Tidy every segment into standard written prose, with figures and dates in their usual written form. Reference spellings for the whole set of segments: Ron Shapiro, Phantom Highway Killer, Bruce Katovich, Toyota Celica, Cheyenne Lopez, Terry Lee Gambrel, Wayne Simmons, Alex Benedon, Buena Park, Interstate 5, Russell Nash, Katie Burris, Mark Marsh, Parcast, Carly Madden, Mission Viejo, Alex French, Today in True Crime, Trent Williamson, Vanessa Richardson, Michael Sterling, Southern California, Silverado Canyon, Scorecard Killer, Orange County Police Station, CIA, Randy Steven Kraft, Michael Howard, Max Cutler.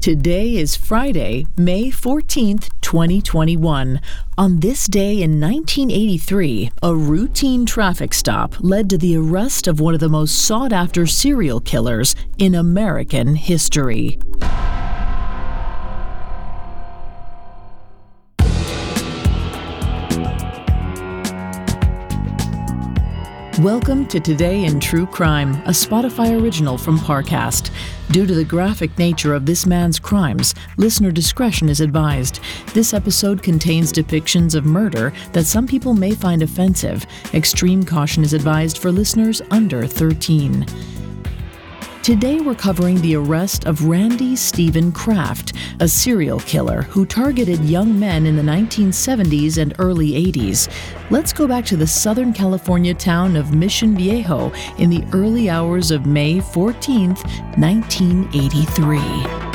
Today is Friday, May 14th, 2021. On this day in 1983, a routine traffic stop led to the arrest of one of the most sought-after serial killers in American history. Welcome to Today in True Crime, a Spotify original from Parcast. Due to the graphic nature of this man's crimes, listener discretion is advised. This episode contains depictions of murder that some people may find offensive. Extreme caution is advised for listeners under 13. Today we're covering the arrest of Randy Steven Kraft, a serial killer who targeted young men in the 1970s and early 80s. Let's go back to the Southern California town of Mission Viejo in the early hours of May 14, 1983.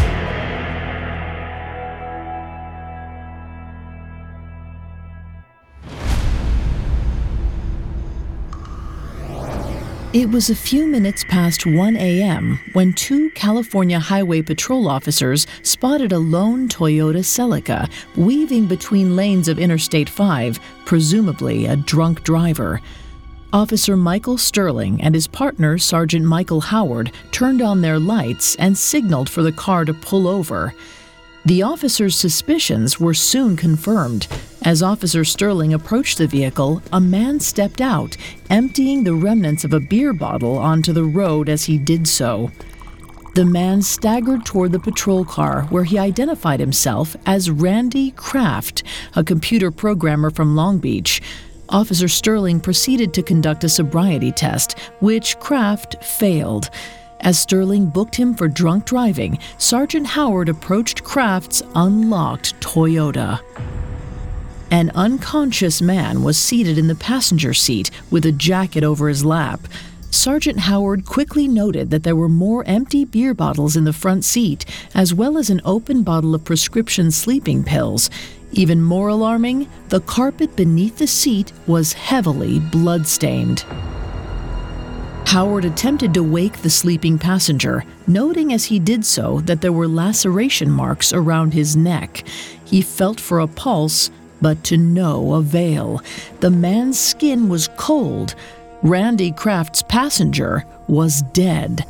It was a few minutes past 1 a.m. when two California Highway Patrol officers spotted a lone Toyota Celica weaving between lanes of Interstate 5, presumably a drunk driver. Officer Michael Sterling and his partner, Sergeant Michael Howard, turned on their lights and signaled for the car to pull over. The officers' suspicions were soon confirmed. As Officer Sterling approached the vehicle, a man stepped out, emptying the remnants of a beer bottle onto the road as he did so. The man staggered toward the patrol car, where he identified himself as Randy Kraft, a computer programmer from Long Beach. Officer Sterling proceeded to conduct a sobriety test, which Kraft failed. As Sterling booked him for drunk driving, Sergeant Howard approached Kraft's unlocked Toyota. An unconscious man was seated in the passenger seat with a jacket over his lap. Sergeant Howard quickly noted that there were more empty beer bottles in the front seat, as well as an open bottle of prescription sleeping pills. Even more alarming, the carpet beneath the seat was heavily bloodstained. Howard attempted to wake the sleeping passenger, noting as he did so that there were laceration marks around his neck. He felt for a pulse, but to no avail. The man's skin was cold. Randy Kraft's passenger was dead.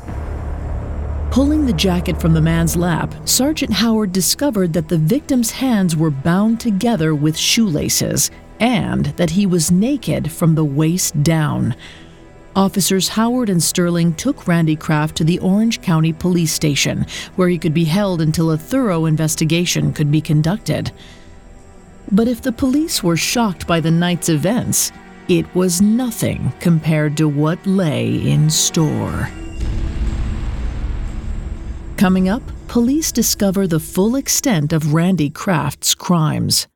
Pulling the jacket from the man's lap, Sergeant Howard discovered that the victim's hands were bound together with shoelaces, and that he was naked from the waist down. Officers Howard and Sterling took Randy Kraft to the Orange County Police Station, where he could be held until a thorough investigation could be conducted. But if the police were shocked by the night's events, it was nothing compared to what lay in store. Coming up, police discover the full extent of Randy Kraft's crimes.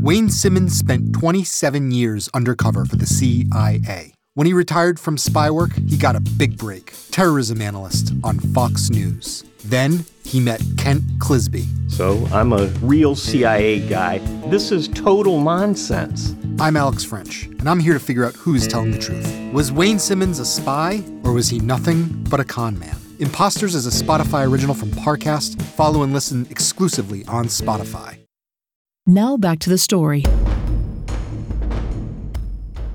Wayne Simmons spent 27 years undercover for the CIA. When he retired from spy work, he got a big break, terrorism analyst on Fox News. Then he met Kent Clisby. So I'm a real CIA guy. This is total nonsense. I'm Alex French, and I'm here to figure out who's telling the truth. Was Wayne Simmons a spy, or was he nothing but a con man? Imposters is a Spotify original from Parcast. Follow and listen exclusively on Spotify. Now back to the story.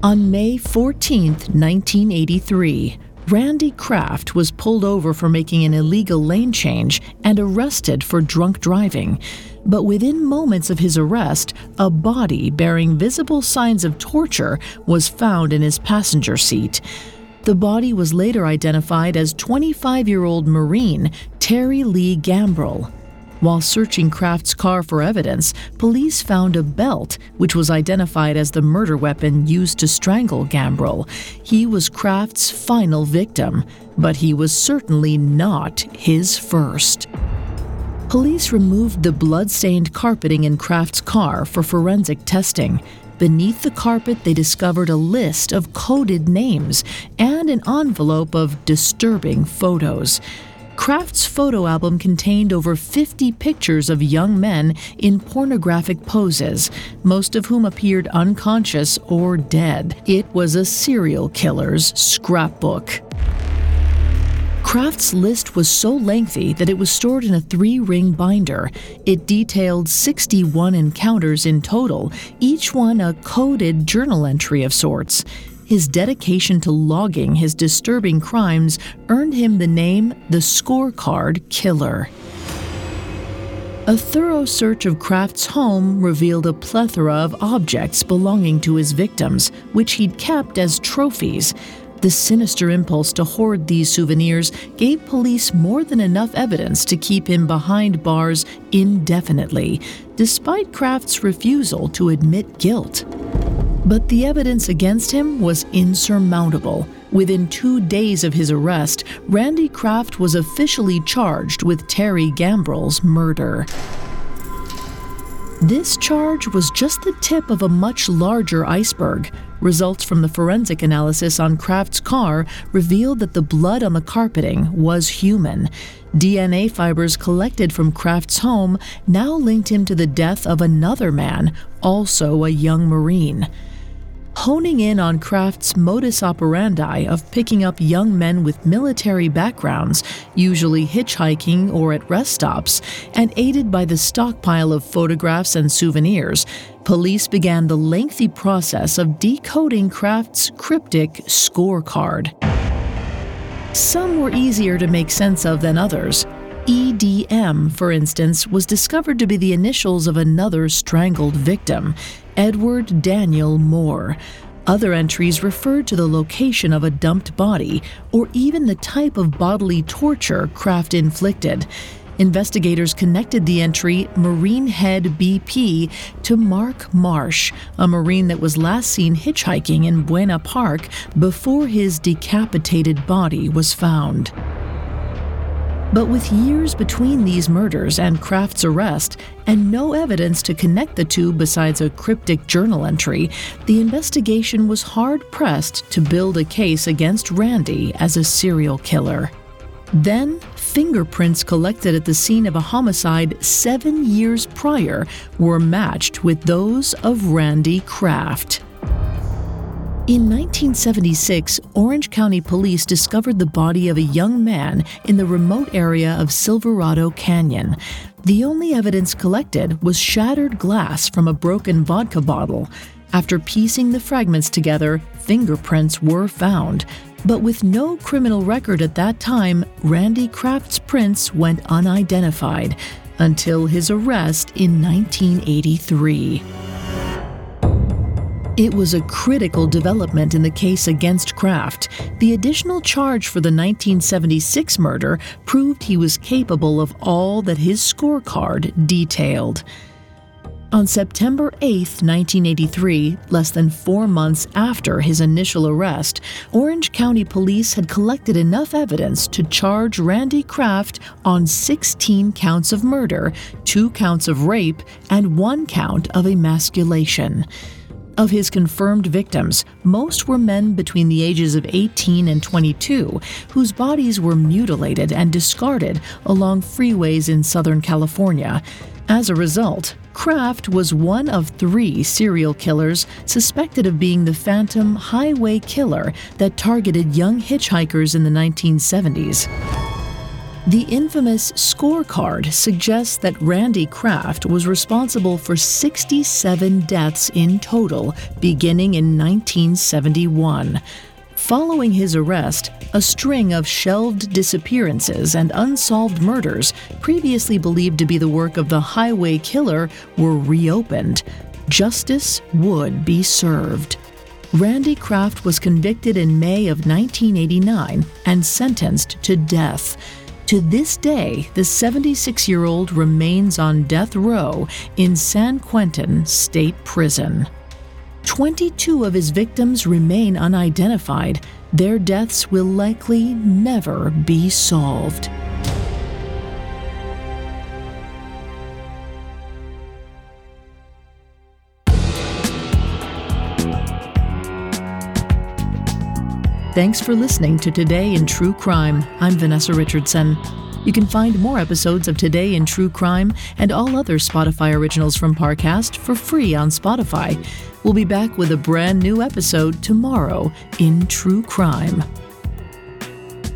On May 14, 1983, Randy Kraft was pulled over for making an illegal lane change and arrested for drunk driving. But within moments of his arrest, a body bearing visible signs of torture was found in his passenger seat. The body was later identified as 25-year-old Marine Terry Lee Gambrel. While searching Kraft's car for evidence, police found a belt, which was identified as the murder weapon used to strangle Gambrel. He was Kraft's final victim, but he was certainly not his first. Police removed the blood-stained carpeting in Kraft's car for forensic testing. Beneath the carpet, they discovered a list of coded names and an envelope of disturbing photos. Kraft's photo album contained over 50 pictures of young men in pornographic poses, most of whom appeared unconscious or dead. It was a serial killer's scrapbook. Kraft's list was so lengthy that it was stored in a 3-ring binder. It detailed 61 encounters in total, each one a coded journal entry of sorts. His dedication to logging his disturbing crimes earned him the name the Scorecard Killer. A thorough search of Kraft's home revealed a plethora of objects belonging to his victims, which he'd kept as trophies. The sinister impulse to hoard these souvenirs gave police more than enough evidence to keep him behind bars indefinitely, despite Kraft's refusal to admit guilt. But the evidence against him was insurmountable. Within 2 days of his arrest, Randy Kraft was officially charged with Terry Gambrel's murder. This charge was just the tip of a much larger iceberg. Results from the forensic analysis on Kraft's car revealed that the blood on the carpeting was human. DNA fibers collected from Kraft's home now linked him to the death of another man, also a young Marine. Honing in on Kraft's modus operandi of picking up young men with military backgrounds, usually hitchhiking or at rest stops, and aided by the stockpile of photographs and souvenirs, police began the lengthy process of decoding Kraft's cryptic scorecard. Some were easier to make sense of than others. EDM, for instance, was discovered to be the initials of another strangled victim, Edward Daniel Moore. Other entries referred to the location of a dumped body or even the type of bodily torture Kraft inflicted. Investigators connected the entry Marine Head BP to Mark Marsh, a Marine that was last seen hitchhiking in Buena Park before his decapitated body was found. But with years between these murders and Kraft's arrest, and no evidence to connect the two besides a cryptic journal entry, the investigation was hard-pressed to build a case against Randy as a serial killer. Then, fingerprints collected at the scene of a homicide 7 years prior were matched with those of Randy Kraft. In 1976, Orange County Police discovered the body of a young man in the remote area of Silverado Canyon. The only evidence collected was shattered glass from a broken vodka bottle. After piecing the fragments together, fingerprints were found. But with no criminal record at that time, Randy Kraft's prints went unidentified until his arrest in 1983. It was a critical development in the case against Kraft. The additional charge for the 1976 murder proved he was capable of all that his scorecard detailed. On September 8, 1983, less than 4 months after his initial arrest, Orange County Police had collected enough evidence to charge Randy Kraft on 16 counts of murder, 2 counts of rape, and 1 count of emasculation. Of his confirmed victims, most were men between the ages of 18 and 22, whose bodies were mutilated and discarded along freeways in Southern California. As a result, Kraft was one of 3 serial killers suspected of being the Phantom Highway Killer that targeted young hitchhikers in the 1970s. The infamous scorecard suggests that Randy Kraft was responsible for 67 deaths in total, beginning in 1971. Following his arrest, a string of shelved disappearances and unsolved murders, previously believed to be the work of the highway killer, were reopened. Justice would be served. Randy Kraft was convicted in May of 1989 and sentenced to death. To this day, the 76-year-old remains on death row in San Quentin State Prison. 22 of his victims remain unidentified. Their deaths will likely never be solved. Thanks for listening to Today in True Crime. I'm Vanessa Richardson. You can find more episodes of Today in True Crime and all other Spotify originals from Parcast for free on Spotify. We'll be back with a brand new episode tomorrow in True Crime.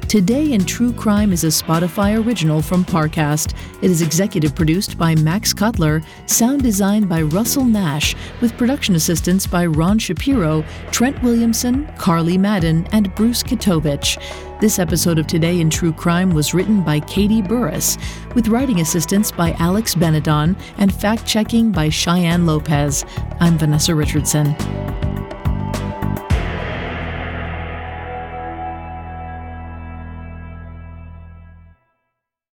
Today in True Crime is a Spotify original from Parcast. It is executive produced by Max Cutler, sound designed by Russell Nash, with production assistance by Ron Shapiro, Trent Williamson, Carly Madden, and Bruce Katovich. This episode of Today in True Crime was written by Katie Burris, with writing assistance by Alex Benedon and fact-checking by Cheyenne Lopez. I'm Vanessa Richardson.